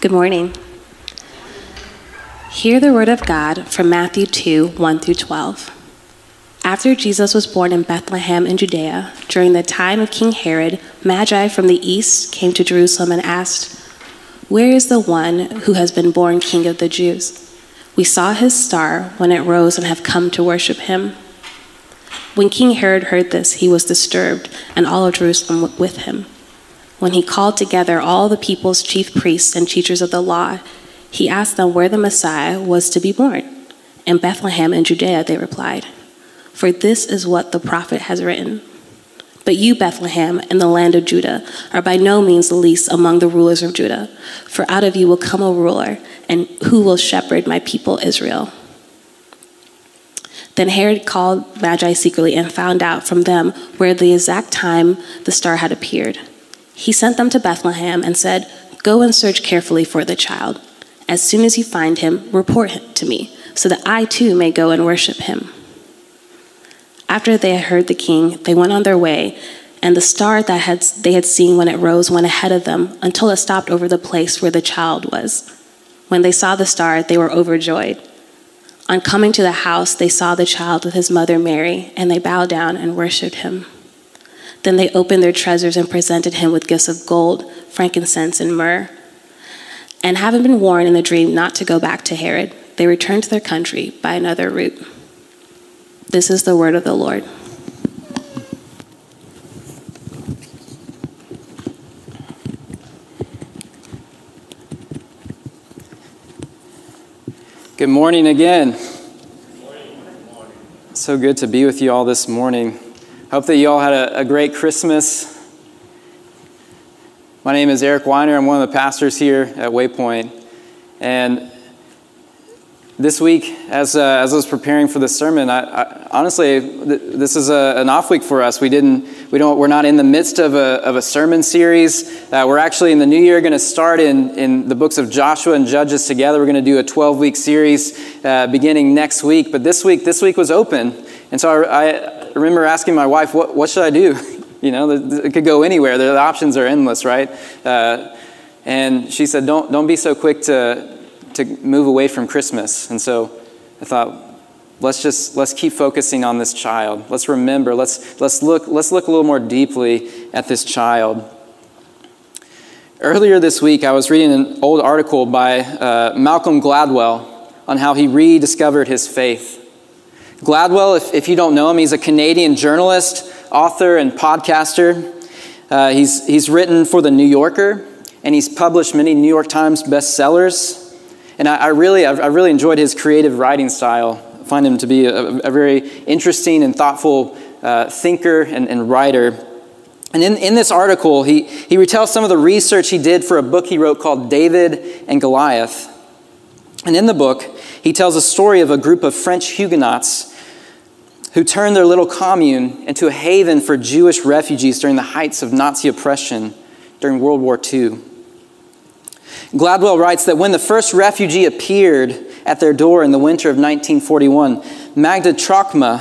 Good morning. Hear the word of God from Matthew 2, 1 through 12. After Jesus was born in Bethlehem in Judea, during the time of King Herod, Magi from the east came to Jerusalem and asked, "Where is the one who has been born King of the Jews? We saw his star when it rose and have come to worship him." When King Herod heard this, he was disturbed, and all of Jerusalem with him. When he called together all the people's chief priests and teachers of the law, he asked them where the Messiah was to be born. "In Bethlehem in Judea," they replied, "for this is what the prophet has written. But you, Bethlehem, in the land of Judah, are by no means the least among the rulers of Judah, for out of you will come a ruler and who will shepherd my people Israel." Then Herod called Magi secretly and found out from them where the exact time the star had appeared. He sent them to Bethlehem and said, "Go and search carefully for the child. As soon as you find him, report him to me, so that I too may go and worship him." After they had heard the king, they went on their way, and the star that they had seen when it rose went ahead of them until it stopped over the place where the child was. When they saw the star, they were overjoyed. On coming to the house, they saw the child with his mother Mary, and they bowed down and worshipped him. Then they opened their treasures and presented him with gifts of gold, frankincense, and myrrh. And having been warned in a dream not to go back to Herod, they returned to their country by another route. This is the word of the Lord. Good morning again. Good morning. So good to be with you all this morning. Hope that you all had a great Christmas. My name is Eric Weiner. I'm one of the pastors here at Waypoint. And this week, as I was preparing for the sermon, I honestly, this is an off week for us. We're not in the midst of a sermon series. We're actually in the new year going to start in the books of Joshua and Judges together. We're going to do a 12-week series beginning next week. But this week was open, and so I remember asking my wife, "What should I do?" You know, it could go anywhere. The options are endless, right? And she said, "Don't be so quick to move away from Christmas." And so I thought, let's keep focusing on this child. Let's remember. Let's look a little more deeply at this child. Earlier this week, I was reading an old article by Malcolm Gladwell on how he rediscovered his faith. Gladwell, if you don't know him, he's a Canadian journalist, author, and podcaster. He's written for The New Yorker, and he's published many New York Times bestsellers. And I really enjoyed his creative writing style. I find him to be a very interesting and thoughtful thinker and writer. And in this article, he retells some of the research he did for a book he wrote called David and Goliath. And in the book, he tells a story of a group of French Huguenots who turned their little commune into a haven for Jewish refugees during the heights of Nazi oppression during World War II. Gladwell writes that when the first refugee appeared at their door in the winter of 1941, Magda Trocmé,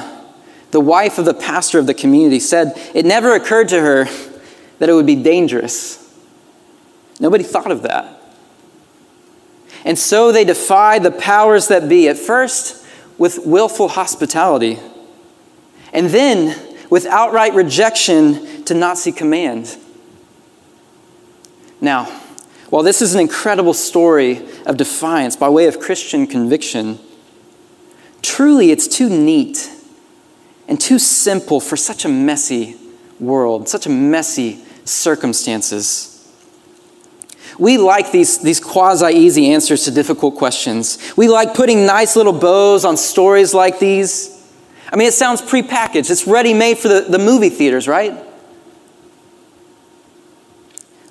the wife of the pastor of the community, said it never occurred to her that it would be dangerous. Nobody thought of that. And so they defied the powers that be, at first with willful hospitality, and then with outright rejection to Nazi command. Now, while this is an incredible story of defiance by way of Christian conviction, truly it's too neat and too simple for such a messy world, such a messy circumstances. We like these quasi-easy answers to difficult questions. We like putting nice little bows on stories like these. I mean, it sounds prepackaged. It's ready-made for the movie theaters, right?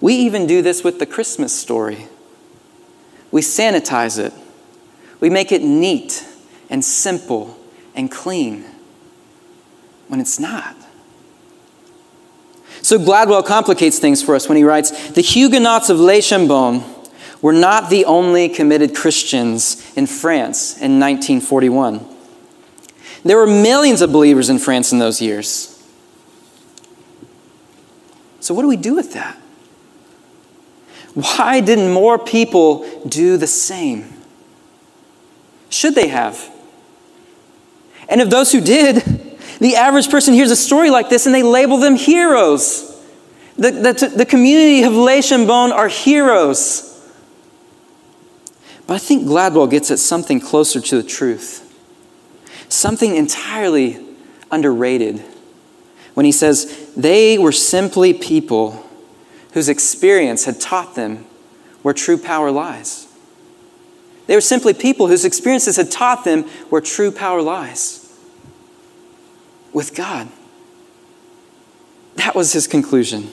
We even do this with the Christmas story. We sanitize it. We make it neat and simple and clean when it's not. So Gladwell complicates things for us when he writes, "The Huguenots of Le Chambon were not the only committed Christians in France in 1941. There were millions of believers in France in those years." So what do we do with that? Why didn't more people do the same? Should they have? And of those who did, the average person hears a story like this and they label them heroes. The community of Leish and Bone are heroes. But I think Gladwell gets at something closer to the truth. Something entirely underrated. When he says, they were simply people whose experience had taught them where true power lies. They were simply people whose experiences had taught them where true power lies. With God. That was his conclusion.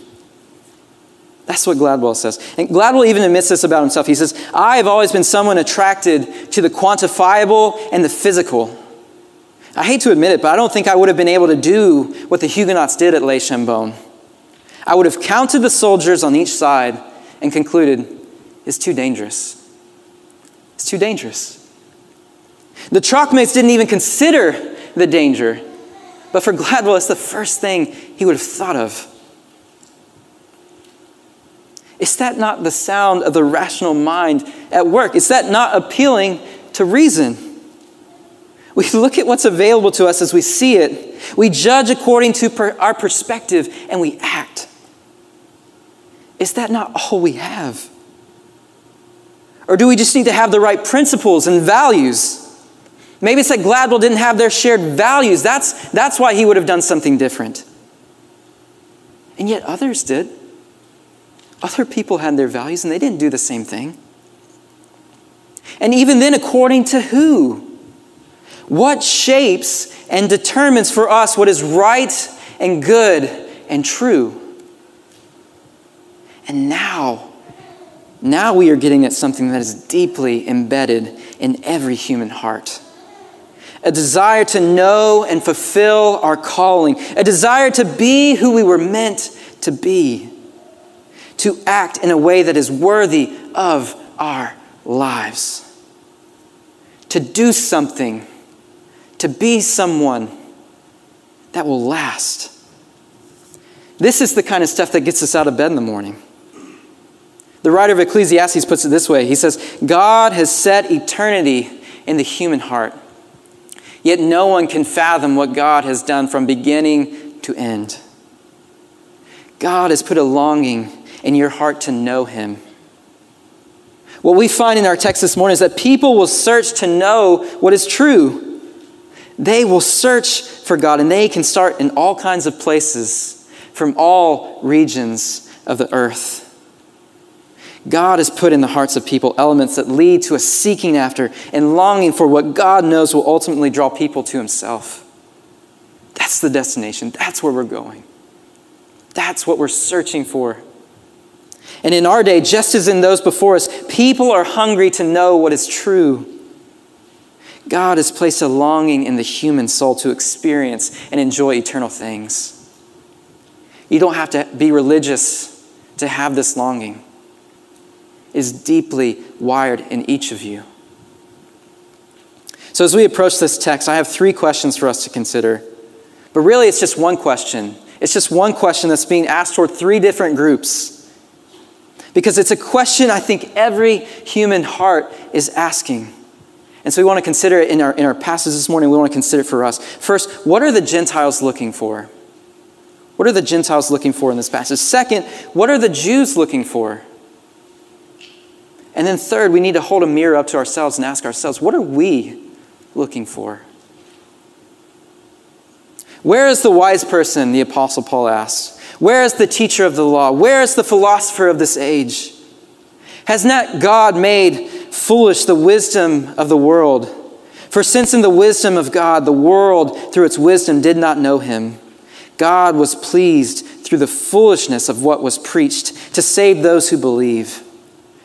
That's what Gladwell says. And Gladwell even admits this about himself. He says, I have always been someone attracted to the quantifiable and the physical. I hate to admit it, but I don't think I would have been able to do what the Huguenots did at Le Chambon. I would have counted the soldiers on each side and concluded, it's too dangerous. It's too dangerous. The Trocmates didn't even consider the danger. But for Gladwell, it's the first thing he would have thought of. Is that not the sound of the rational mind at work? Is that not appealing to reason? We look at what's available to us as we see it. We judge according to our perspective, and we act. Is that not all we have? Or do we just need to have the right principles and values? Maybe it's that Gladwell didn't have their shared values. That's why he would have done something different. And yet others did. Other people had their values and they didn't do the same thing. And even then, according to who? What shapes and determines for us what is right and good and true? And now we are getting at something that is deeply embedded in every human heart. A desire to know and fulfill our calling. A desire to be who we were meant to be. To act in a way that is worthy of our lives. To do something. To be someone that will last. This is the kind of stuff that gets us out of bed in the morning. The writer of Ecclesiastes puts it this way. He says, God has set eternity in the human heart. Yet no one can fathom what God has done from beginning to end. God has put a longing in your heart to know him. What we find in our text this morning is that people will search to know what is true. They will search for God, and they can start in all kinds of places from all regions of the earth. God has put in the hearts of people elements that lead to a seeking after and longing for what God knows will ultimately draw people to himself. That's the destination. That's where we're going. That's what we're searching for. And in our day, just as in those before us, people are hungry to know what is true. God has placed a longing in the human soul to experience and enjoy eternal things. You don't have to be religious to have this longing. Is deeply wired in each of you. So as we approach this text, I have three questions for us to consider. But really, it's just one question. It's just one question that's being asked toward three different groups. Because it's a question I think every human heart is asking. And so we want to consider it in our passage this morning. We want to consider it for us. First, what are the Gentiles looking for? What are the Gentiles looking for in this passage? Second, what are the Jews looking for? And then third, we need to hold a mirror up to ourselves and ask ourselves, what are we looking for? Where is the wise person, the Apostle Paul asks? Where is the teacher of the law? Where is the philosopher of this age? Has not God made foolish the wisdom of the world? For since in the wisdom of God, the world through its wisdom did not know him, God was pleased through the foolishness of what was preached to save those who believe.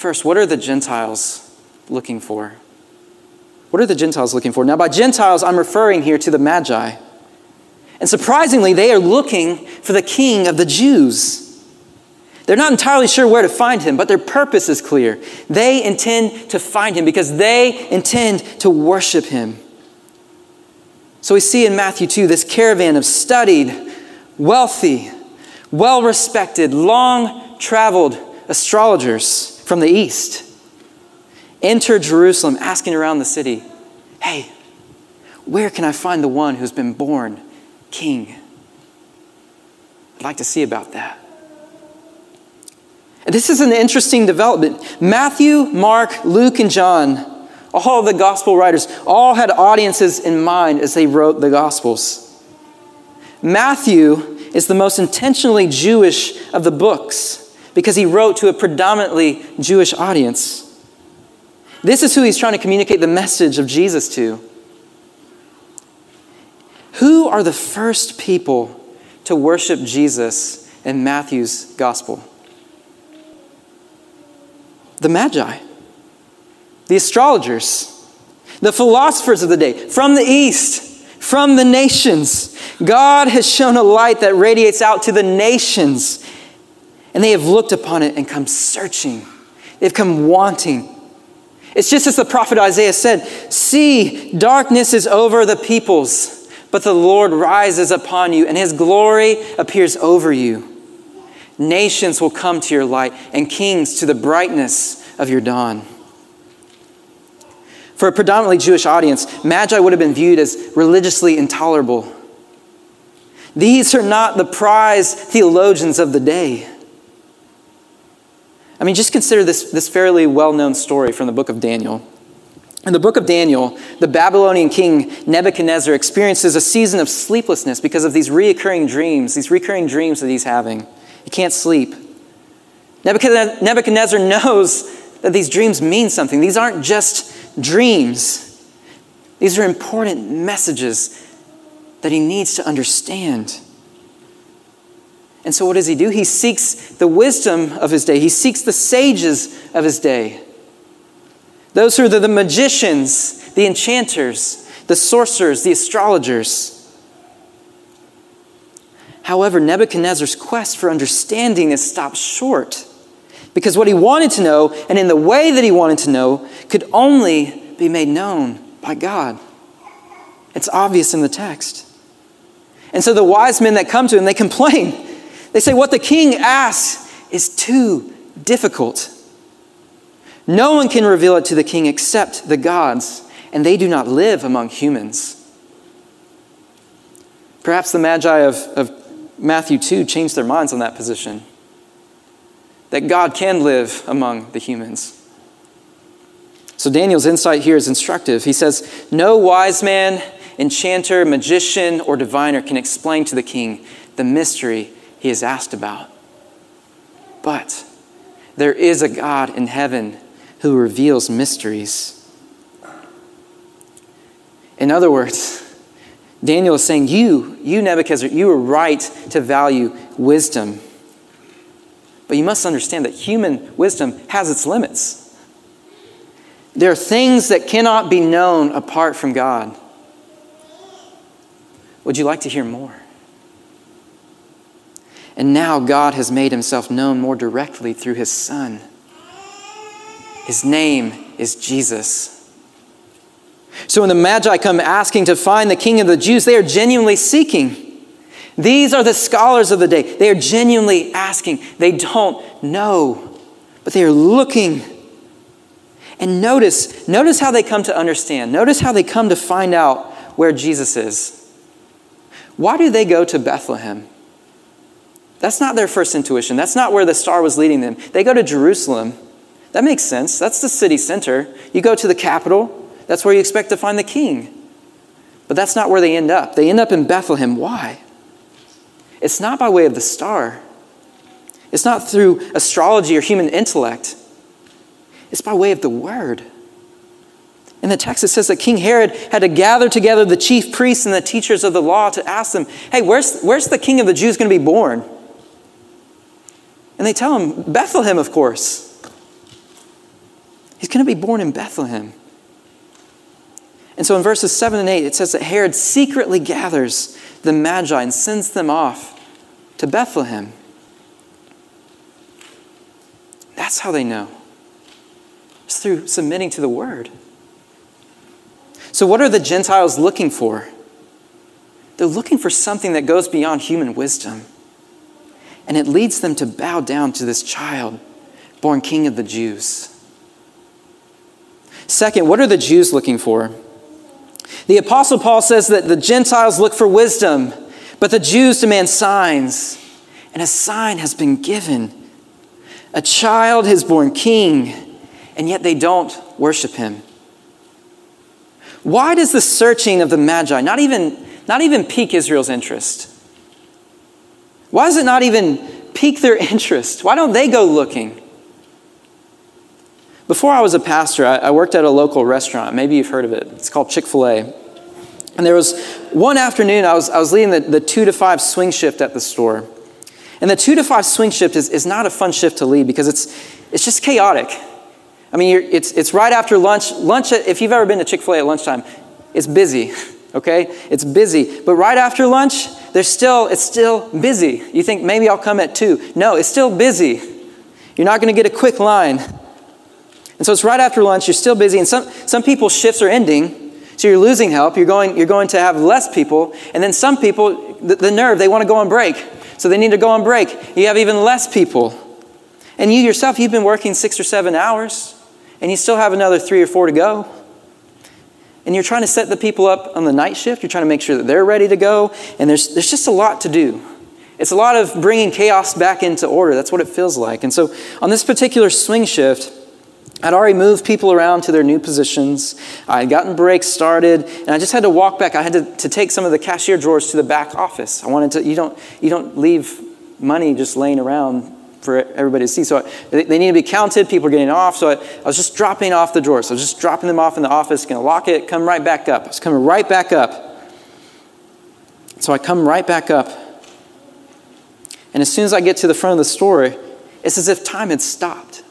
First, what are the Gentiles looking for? What are the Gentiles looking for? Now, by Gentiles, I'm referring here to the Magi. And surprisingly, they are looking for the king of the Jews. They're not entirely sure where to find him, but their purpose is clear. They intend to find him because they intend to worship him. So we see in Matthew 2 this caravan of studied, wealthy, well-respected, long-traveled astrologers from the east enter Jerusalem, asking around the city, "Hey, where can I find the one who's been born king? I'd like to see about that." And this is an interesting development. Matthew, Mark, Luke, and John, all the gospel writers, all had audiences in mind as they wrote the gospels. Matthew is the most intentionally Jewish of the books because he wrote to a predominantly Jewish audience. This is who he's trying to communicate the message of Jesus to. Who are the first people to worship Jesus in Matthew's gospel? The Magi, the astrologers, the philosophers of the day, from the east, from the nations. God has shown a light that radiates out to the nations, and they have looked upon it and come searching. They've come wanting. It's just as the prophet Isaiah said, "See, darkness is over the peoples, but the Lord rises upon you, and his glory appears over you. Nations will come to your light, and kings to the brightness of your dawn." For a predominantly Jewish audience, Magi would have been viewed as religiously intolerable. These are not the prize theologians of the day. I mean, just consider this fairly well-known story from the book of Daniel. In the book of Daniel, the Babylonian king Nebuchadnezzar experiences a season of sleeplessness because of these recurring dreams that he's having. He can't sleep. Nebuchadnezzar knows that these dreams mean something. These aren't just dreams. These are important messages that he needs to understand. And so what does he do? He seeks the wisdom of his day. He seeks the sages of his day. Those who are the magicians, the enchanters, the sorcerers, the astrologers. However, Nebuchadnezzar's quest for understanding is stopped short because what he wanted to know, and in the way that he wanted to know, could only be made known by God. It's obvious in the text. And so the wise men that come to him, they complain. They say, "What the king asks is too difficult. No one can reveal it to the king except the gods, and they do not live among humans." Perhaps the Magi of Matthew 2 changed their minds on that position, that God can live among the humans. So Daniel's insight here is instructive. He says, no wise man, enchanter, magician, or diviner can explain to the king the mystery he is asked about. But there is a God in heaven who reveals mysteries. In other words, Daniel is saying, you Nebuchadnezzar, you were right to value wisdom. But you must understand that human wisdom has its limits. There are things that cannot be known apart from God. Would you like to hear more? And now God has made himself known more directly through his Son. His name is Jesus. So when the Magi come asking to find the king of the Jews, they are genuinely seeking. These are the scholars of the day. They are genuinely asking. They don't know, but they are looking. And notice how they come to understand. Notice how they come to find out where Jesus is. Why do they go to Bethlehem? That's not their first intuition. That's not where the star was leading them. They go to Jerusalem. That makes sense. That's the city center. You go to the capital. That's where you expect to find the king. But that's not where they end up. They end up in Bethlehem. Why? It's not by way of the star. It's not through astrology or human intellect. It's by way of the word. In the text, it says that King Herod had to gather together the chief priests and the teachers of the law to ask them, "Hey, where's the king of the Jews going to be born?" And they tell him, "Bethlehem, of course." He's going to be born in Bethlehem. And so in verses 7 and 8, it says that Herod secretly gathers the Magi and sends them off to Bethlehem. That's how they know. It's through submitting to the word. So what are the Gentiles looking for? They're looking for something that goes beyond human wisdom. And it leads them to bow down to this child, born King of the Jews. Second, what are the Jews looking for? The Apostle Paul says that the Gentiles look for wisdom, but the Jews demand signs. And a sign has been given. A child is born king, and yet they don't worship him. Why does the searching of the Magi not even pique Israel's interest? Why does it not even pique their interest? Why don't they go looking? Before I was a pastor, I worked at a local restaurant. Maybe you've heard of it. It's called Chick-fil-A. And there was one afternoon I was leading the 2 to 5 swing shift at the store. And the 2 to 5 swing shift is not a fun shift to lead because it's just chaotic. I mean, it's right after lunch. Lunch, if you've ever been to Chick-fil-A at lunchtime, it's busy, okay? It's busy. But right after lunch, it's still busy. You think, maybe I'll come at 2. No, it's still busy. You're not going to get a quick line. And so it's right after lunch. You're still busy. And some people's shifts are ending, so you're losing help. You're going to have less people. And then some people, the nerve, they want to go on break. So they need to go on break. You have even less people. And you yourself, you've been working 6 or 7 hours. And you still have another 3 or 4 to go. And you're trying to set the people up on the night shift. You're trying to make sure that they're ready to go. And there's just a lot to do. It's a lot of bringing chaos back into order. That's what it feels like. And so on this particular swing shift, I'd already moved people around to their new positions. I had gotten breaks started. And I just had to walk back. I had to take some of the cashier drawers to the back office. I wanted to, you don't leave money just laying around for everybody to see. So they need to be counted. People are getting off. So I was just dropping off the drawers. I was just dropping them off in the office, going to lock it, come right back up. I was coming right back up. So I come right back up. And as soon as I get to the front of the store, it's as if time had stopped.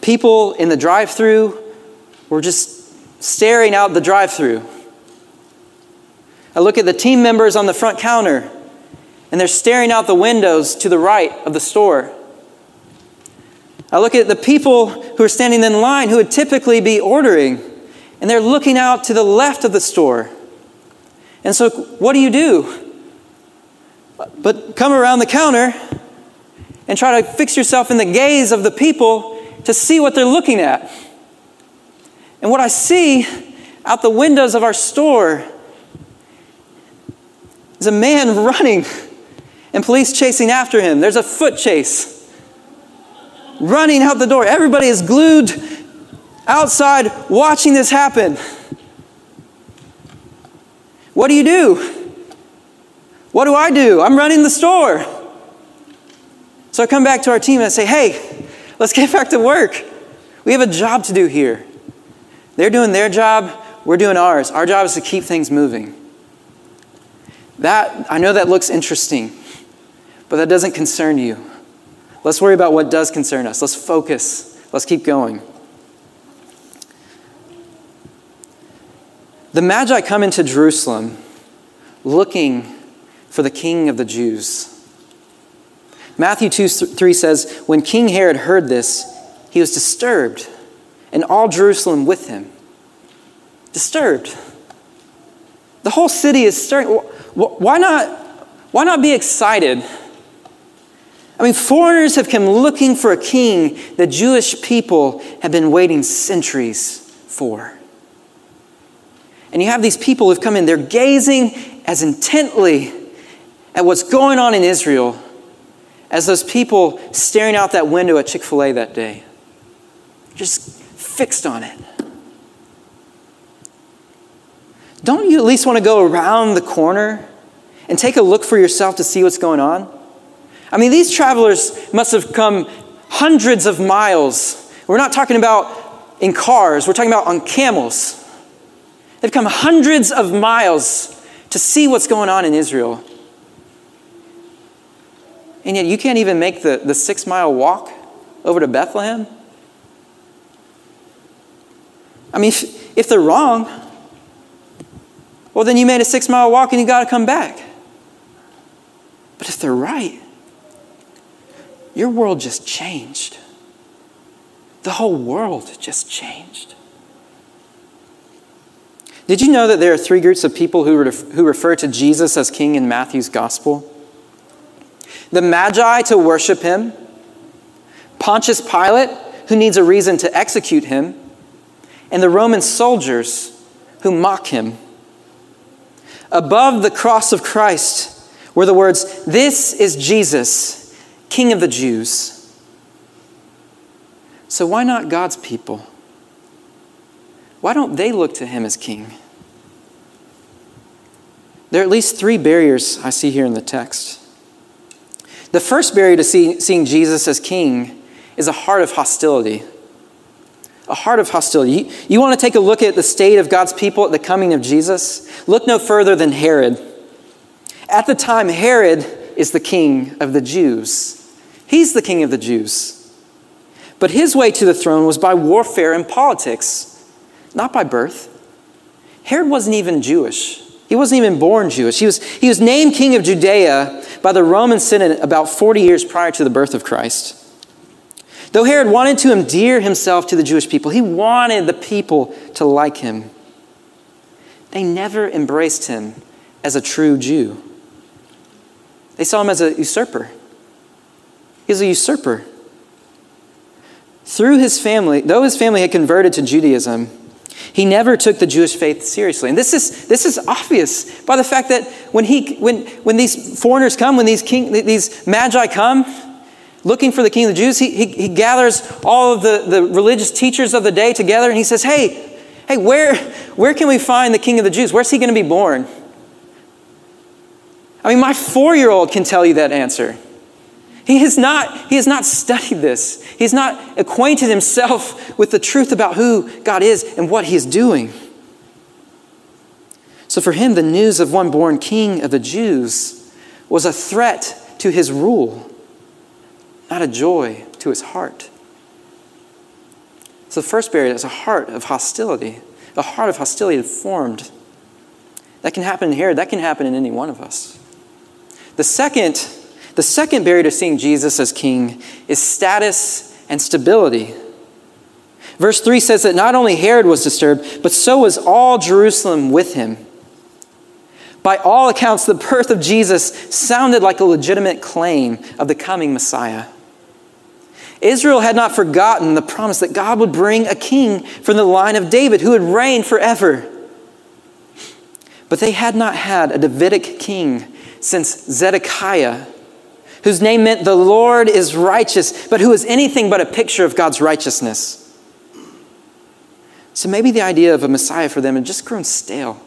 People in the drive-thru were just staring out the drive-thru. I look at the team members on the front counter, and they're staring out the windows to the right of the store. I look at the people who are standing in line who would typically be ordering, and they're looking out to the left of the store. And so what do? But come around the counter and try to fix yourself in the gaze of the people to see what they're looking at. And what I see out the windows of our store is a man running, and police chasing after him. There's a foot chase. Running out the door. Everybody is glued outside watching this happen. What do you do? What do I do? I'm running the store. So I come back to our team and I say, hey, let's get back to work. We have a job to do here. They're doing their job. We're doing ours. Our job is to keep things moving. That, I know that looks interesting. But that doesn't concern you. Let's worry about what does concern us. Let's focus. Let's keep going. The Magi come into Jerusalem looking for the King of the Jews. Matthew 2:3 says, when King Herod heard this, he was disturbed, and all Jerusalem with him. Disturbed. The whole city is stirring. Why not be excited? I mean, foreigners have come looking for a king the Jewish people have been waiting centuries for. And you have these people who've come in, they're gazing as intently at what's going on in Israel as those people staring out that window at Chick-fil-A that day. Just fixed on it. Don't you at least want to go around the corner and take a look for yourself to see what's going on? I mean, these travelers must have come hundreds of miles. We're not talking about in cars. We're talking about on camels. They've come hundreds of miles to see what's going on in Israel. And yet you can't even make the 6-mile walk over to Bethlehem? I mean, if they're wrong, well, then you made a 6-mile walk and you got to come back. But if they're right, your world just changed. The whole world just changed. Did you know that there are three groups of people who refer to Jesus as King in Matthew's gospel? The Magi to worship him, Pontius Pilate, who needs a reason to execute him, and the Roman soldiers who mock him. Above the cross of Christ were the words, "This is Jesus, King of the Jews." So why not God's people? Why don't they look to him as king? There are at least three barriers I see here in the text. The first barrier to seeing Jesus as king is a heart of hostility. A heart of hostility. You want to take a look at the state of God's people at the coming of Jesus? Look no further than Herod. At the time, Herod is the king of the Jews. He's the king of the Jews. But his way to the throne was by warfare and politics, not by birth. Herod wasn't even Jewish. He wasn't even born Jewish. He was named king of Judea by the Roman Senate about 40 years prior to the birth of Christ. Though Herod wanted to endear himself to the Jewish people, he wanted the people to like him. They never embraced him as a true Jew. They saw him as a usurper. He was a usurper. Through his family, though his family had converted to Judaism, he never took the Jewish faith seriously. And this is obvious by the fact that when these foreigners come, when these magi come, looking for the king of the Jews, he gathers all of the religious teachers of the day together and he says, hey, where can we find the king of the Jews? Where's he going to be born? I mean, my 4-year-old can tell you that answer. He has not studied this. He has not acquainted himself with the truth about who God is and what he is doing. So for him, the news of one born king of the Jews was a threat to his rule, not a joy to his heart. So the first barrier is a heart of hostility. A heart of hostility formed. That can happen in Herod. That can happen in any one of us. The second barrier to seeing Jesus as king is status and stability. Verse 3 says that not only Herod was disturbed, but so was all Jerusalem with him. By all accounts, the birth of Jesus sounded like a legitimate claim of the coming Messiah. Israel had not forgotten the promise that God would bring a king from the line of David who would reign forever. But they had not had a Davidic king since Zedekiah, whose name meant the Lord is righteous, but who is anything but a picture of God's righteousness. So maybe the idea of a Messiah for them had just grown stale.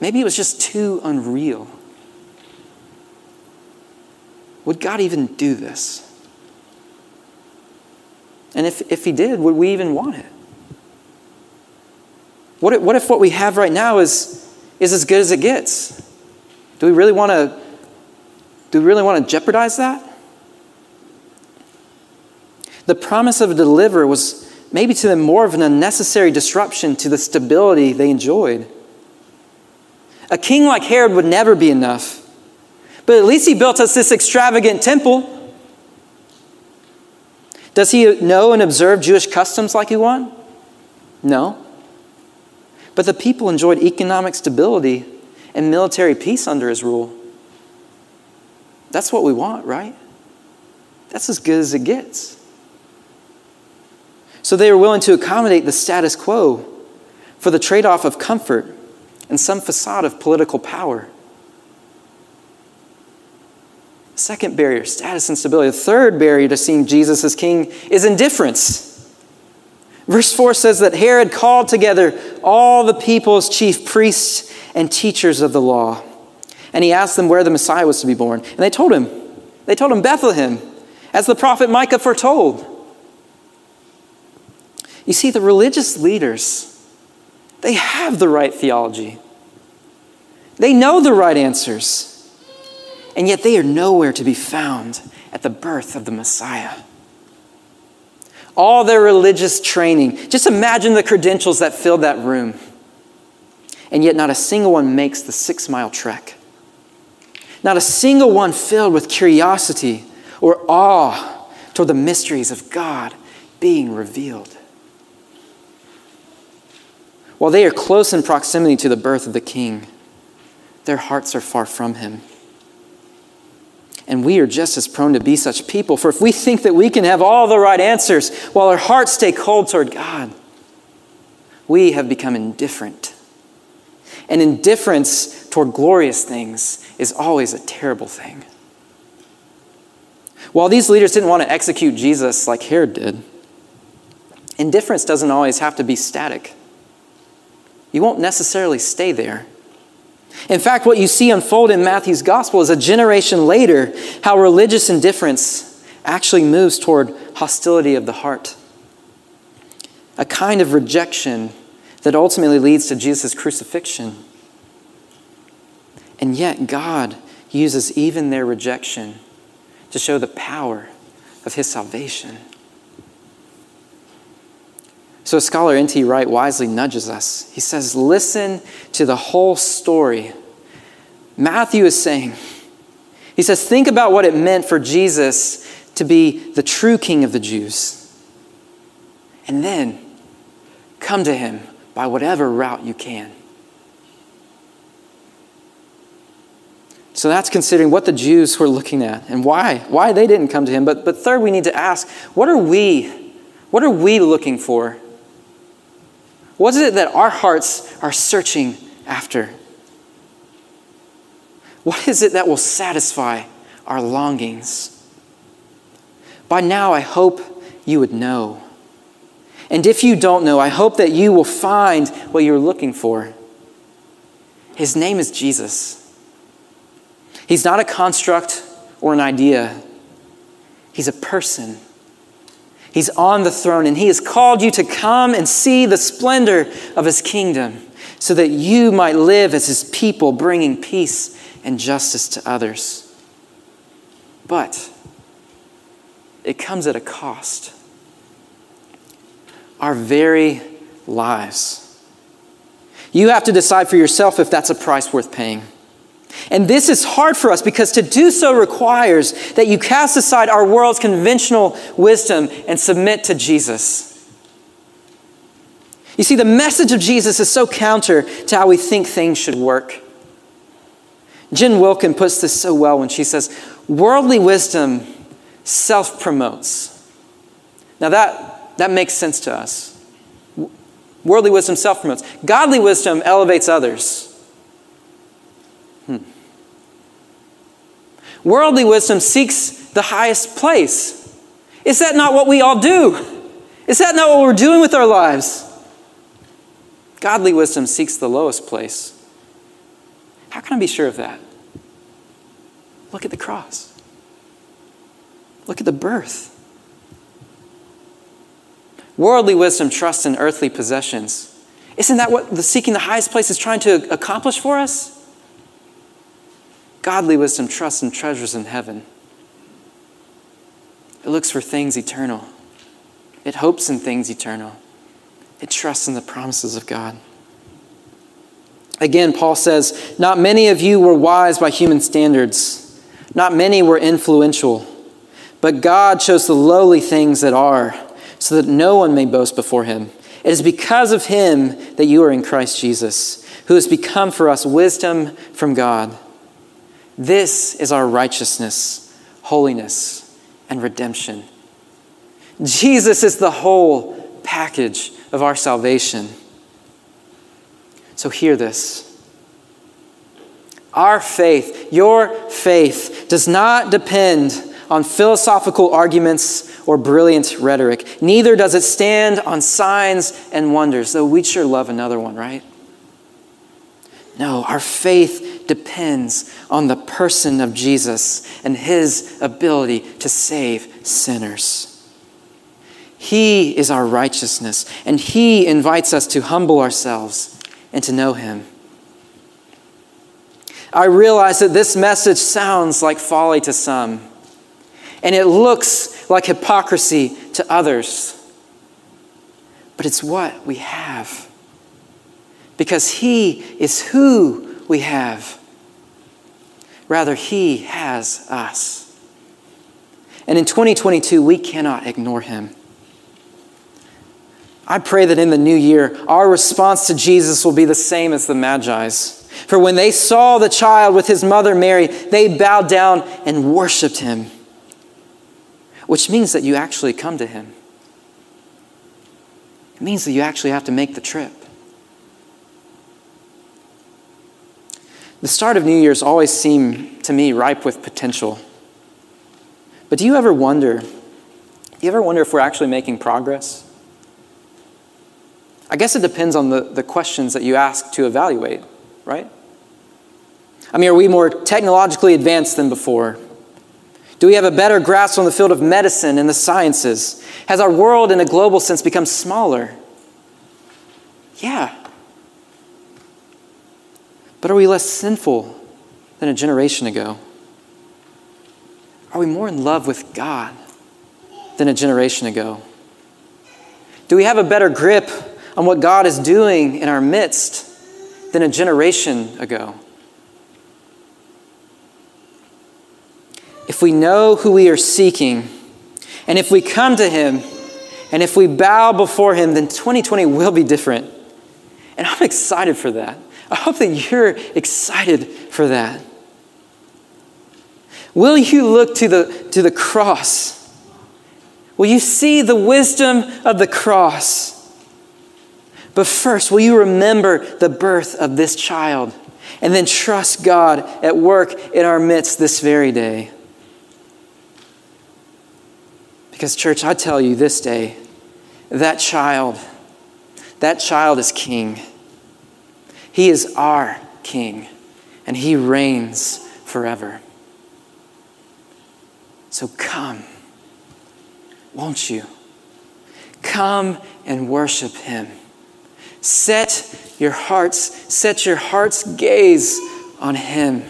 Maybe it was just too unreal. Would God even do this? And if he did, would we even want it? What if what we have right now is as good as it gets? Do we really want to jeopardize that? The promise of a deliverer was maybe to them more of an unnecessary disruption to the stability they enjoyed. A king like Herod would never be enough, but at least he built us this extravagant temple. Does he know and observe Jewish customs like you want? No. But the people enjoyed economic stability and military peace under his rule. That's what we want, right? That's as good as it gets. So they were willing to accommodate the status quo for the trade-off of comfort and some facade of political power. Second barrier, status and stability. The third barrier to seeing Jesus as king is indifference. Verse 4 says that Herod called together all the people's chief priests and teachers of the law. And he asked them where the Messiah was to be born. And they told him. They told him Bethlehem, as the prophet Micah foretold. You see, the religious leaders, they have the right theology. They know the right answers. And yet they are nowhere to be found at the birth of the Messiah. all their religious training. Just imagine the credentials that filled that room. And yet not a single one makes the 6-mile trek. Not a single one filled with curiosity or awe toward the mysteries of God being revealed. While they are close in proximity to the birth of the King, their hearts are far from him. And we are just as prone to be such people. For if we think that we can have all the right answers while our hearts stay cold toward God, we have become indifferent. And indifference toward glorious things is always a terrible thing. While these leaders didn't want to execute Jesus like Herod did, indifference doesn't always have to be static. You won't necessarily stay there. In fact, what you see unfold in Matthew's gospel is a generation later how religious indifference actually moves toward hostility of the heart, a kind of rejection that ultimately leads to Jesus' crucifixion. And yet God uses even their rejection to show the power of his salvation. So scholar N.T. Wright wisely nudges us. He says, listen to the whole story. Matthew is saying, he says, think about what it meant for Jesus to be the true King of the Jews. And then come to him by whatever route you can. So that's considering what the Jews were looking at and why they didn't come to him. But third, we need to ask, what are we looking for? What is it that our hearts are searching after? What is it that will satisfy our longings? By now, I hope you would know. And if you don't know, I hope that you will find what you're looking for. His name is Jesus. He's not a construct or an idea. He's a person. He's on the throne, and he has called you to come and see the splendor of his kingdom so that you might live as his people, bringing peace and justice to others. But it comes at a cost. Our very lives. You have to decide for yourself if that's a price worth paying. And this is hard for us because to do so requires that you cast aside our world's conventional wisdom and submit to Jesus. You see, the message of Jesus is so counter to how we think things should work. Jen Wilkin puts this so well when she says, worldly wisdom self-promotes. Now that makes sense to us. Worldly wisdom self-promotes. Godly wisdom elevates others. Worldly wisdom seeks the highest place. Is that not what we all do? Is that not what we're doing with our lives? Godly wisdom seeks the lowest place. How can I be sure of that? Look at the cross. Look at the birth. Worldly wisdom trusts in earthly possessions. Isn't that what the seeking the highest place is trying to accomplish for us? Godly wisdom trusts in treasures in heaven. It looks for things eternal. It hopes in things eternal. It trusts in the promises of God. Again, Paul says, not many of you were wise by human standards. Not many were influential. But God chose the lowly things that are, so that no one may boast before him. It is because of him that you are in Christ Jesus, who has become for us wisdom from God. This is our righteousness, holiness, and redemption. Jesus is the whole package of our salvation. So hear this. Our faith, your faith, does not depend on philosophical arguments or brilliant rhetoric. Neither does it stand on signs and wonders, though we'd sure love another one, right? No, our faith depends on the person of Jesus and his ability to save sinners. He is our righteousness, and he invites us to humble ourselves and to know him. I realize that this message sounds like folly to some, and it looks like hypocrisy to others. but it's what we have. Because He is who we have. Rather, He has us. And in 2022, we cannot ignore Him. I pray that in the new year, our response to Jesus will be the same as the Magi's. For when they saw the child with His mother Mary, they bowed down and worshiped Him. Which means that you actually come to Him. It means that you actually have to make the trip. The start of New Year's always seemed to me ripe with potential. But do you ever wonder if we're actually making progress? I guess it depends on the questions that you ask to evaluate, right? I mean, are we more technologically advanced than before? Do we have a better grasp on the field of medicine and the sciences? Has our world in a global sense become smaller? Yeah. But are we less sinful than a generation ago? Are we more in love with God than a generation ago? Do we have a better grip on what God is doing in our midst than a generation ago? If we know who we are seeking, and if we come to Him, and if we bow before Him, then 2020 will be different. And I'm excited for that. I hope that you're excited for that. Will you look to the cross? Will you see the wisdom of the cross? But first, will you remember the birth of this child and then trust God at work in our midst this very day? Because, church, I tell you this day, that child is King. He is our King, and He reigns forever. So come, won't you? Come and worship Him. Set your heart's gaze on Him.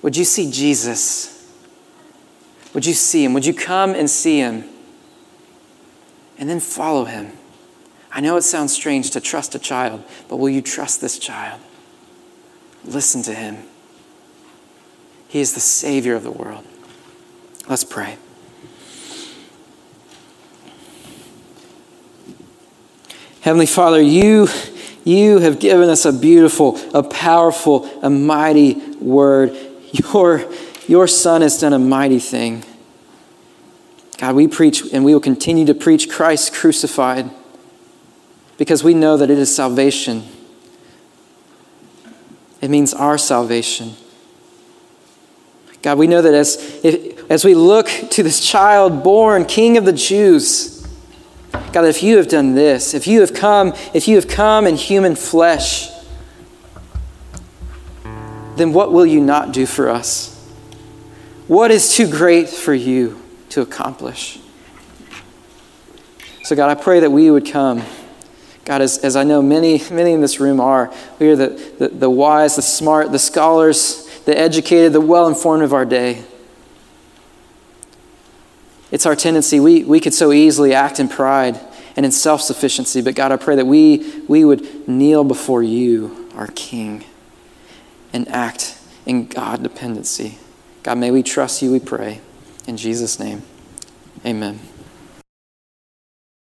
Would you see Jesus? Would you see Him? Would you come and see Him? And then follow Him. I know it sounds strange to trust a child, but will you trust this child? Listen to Him. He is the Savior of the world. Let's pray. Heavenly Father, you have given us a beautiful, a powerful, a mighty word. Your Son has done a mighty thing. God, we preach and we will continue to preach Christ crucified because we know that it is salvation. It means our salvation. God, we know that as we look to this child born, King of the Jews, God, if you have done this, if you have come in human flesh, then what will you not do for us? What is too great for you to accomplish? So God, I pray that we would come. God, as I know many in this room are, we are the wise, the smart, the scholars, the educated, the well-informed of our day. It's our tendency. We could so easily act in pride and in self-sufficiency, but God, I pray that we would kneel before you, our King, and act in God dependency. God, may we trust you, we pray. In Jesus' name, amen.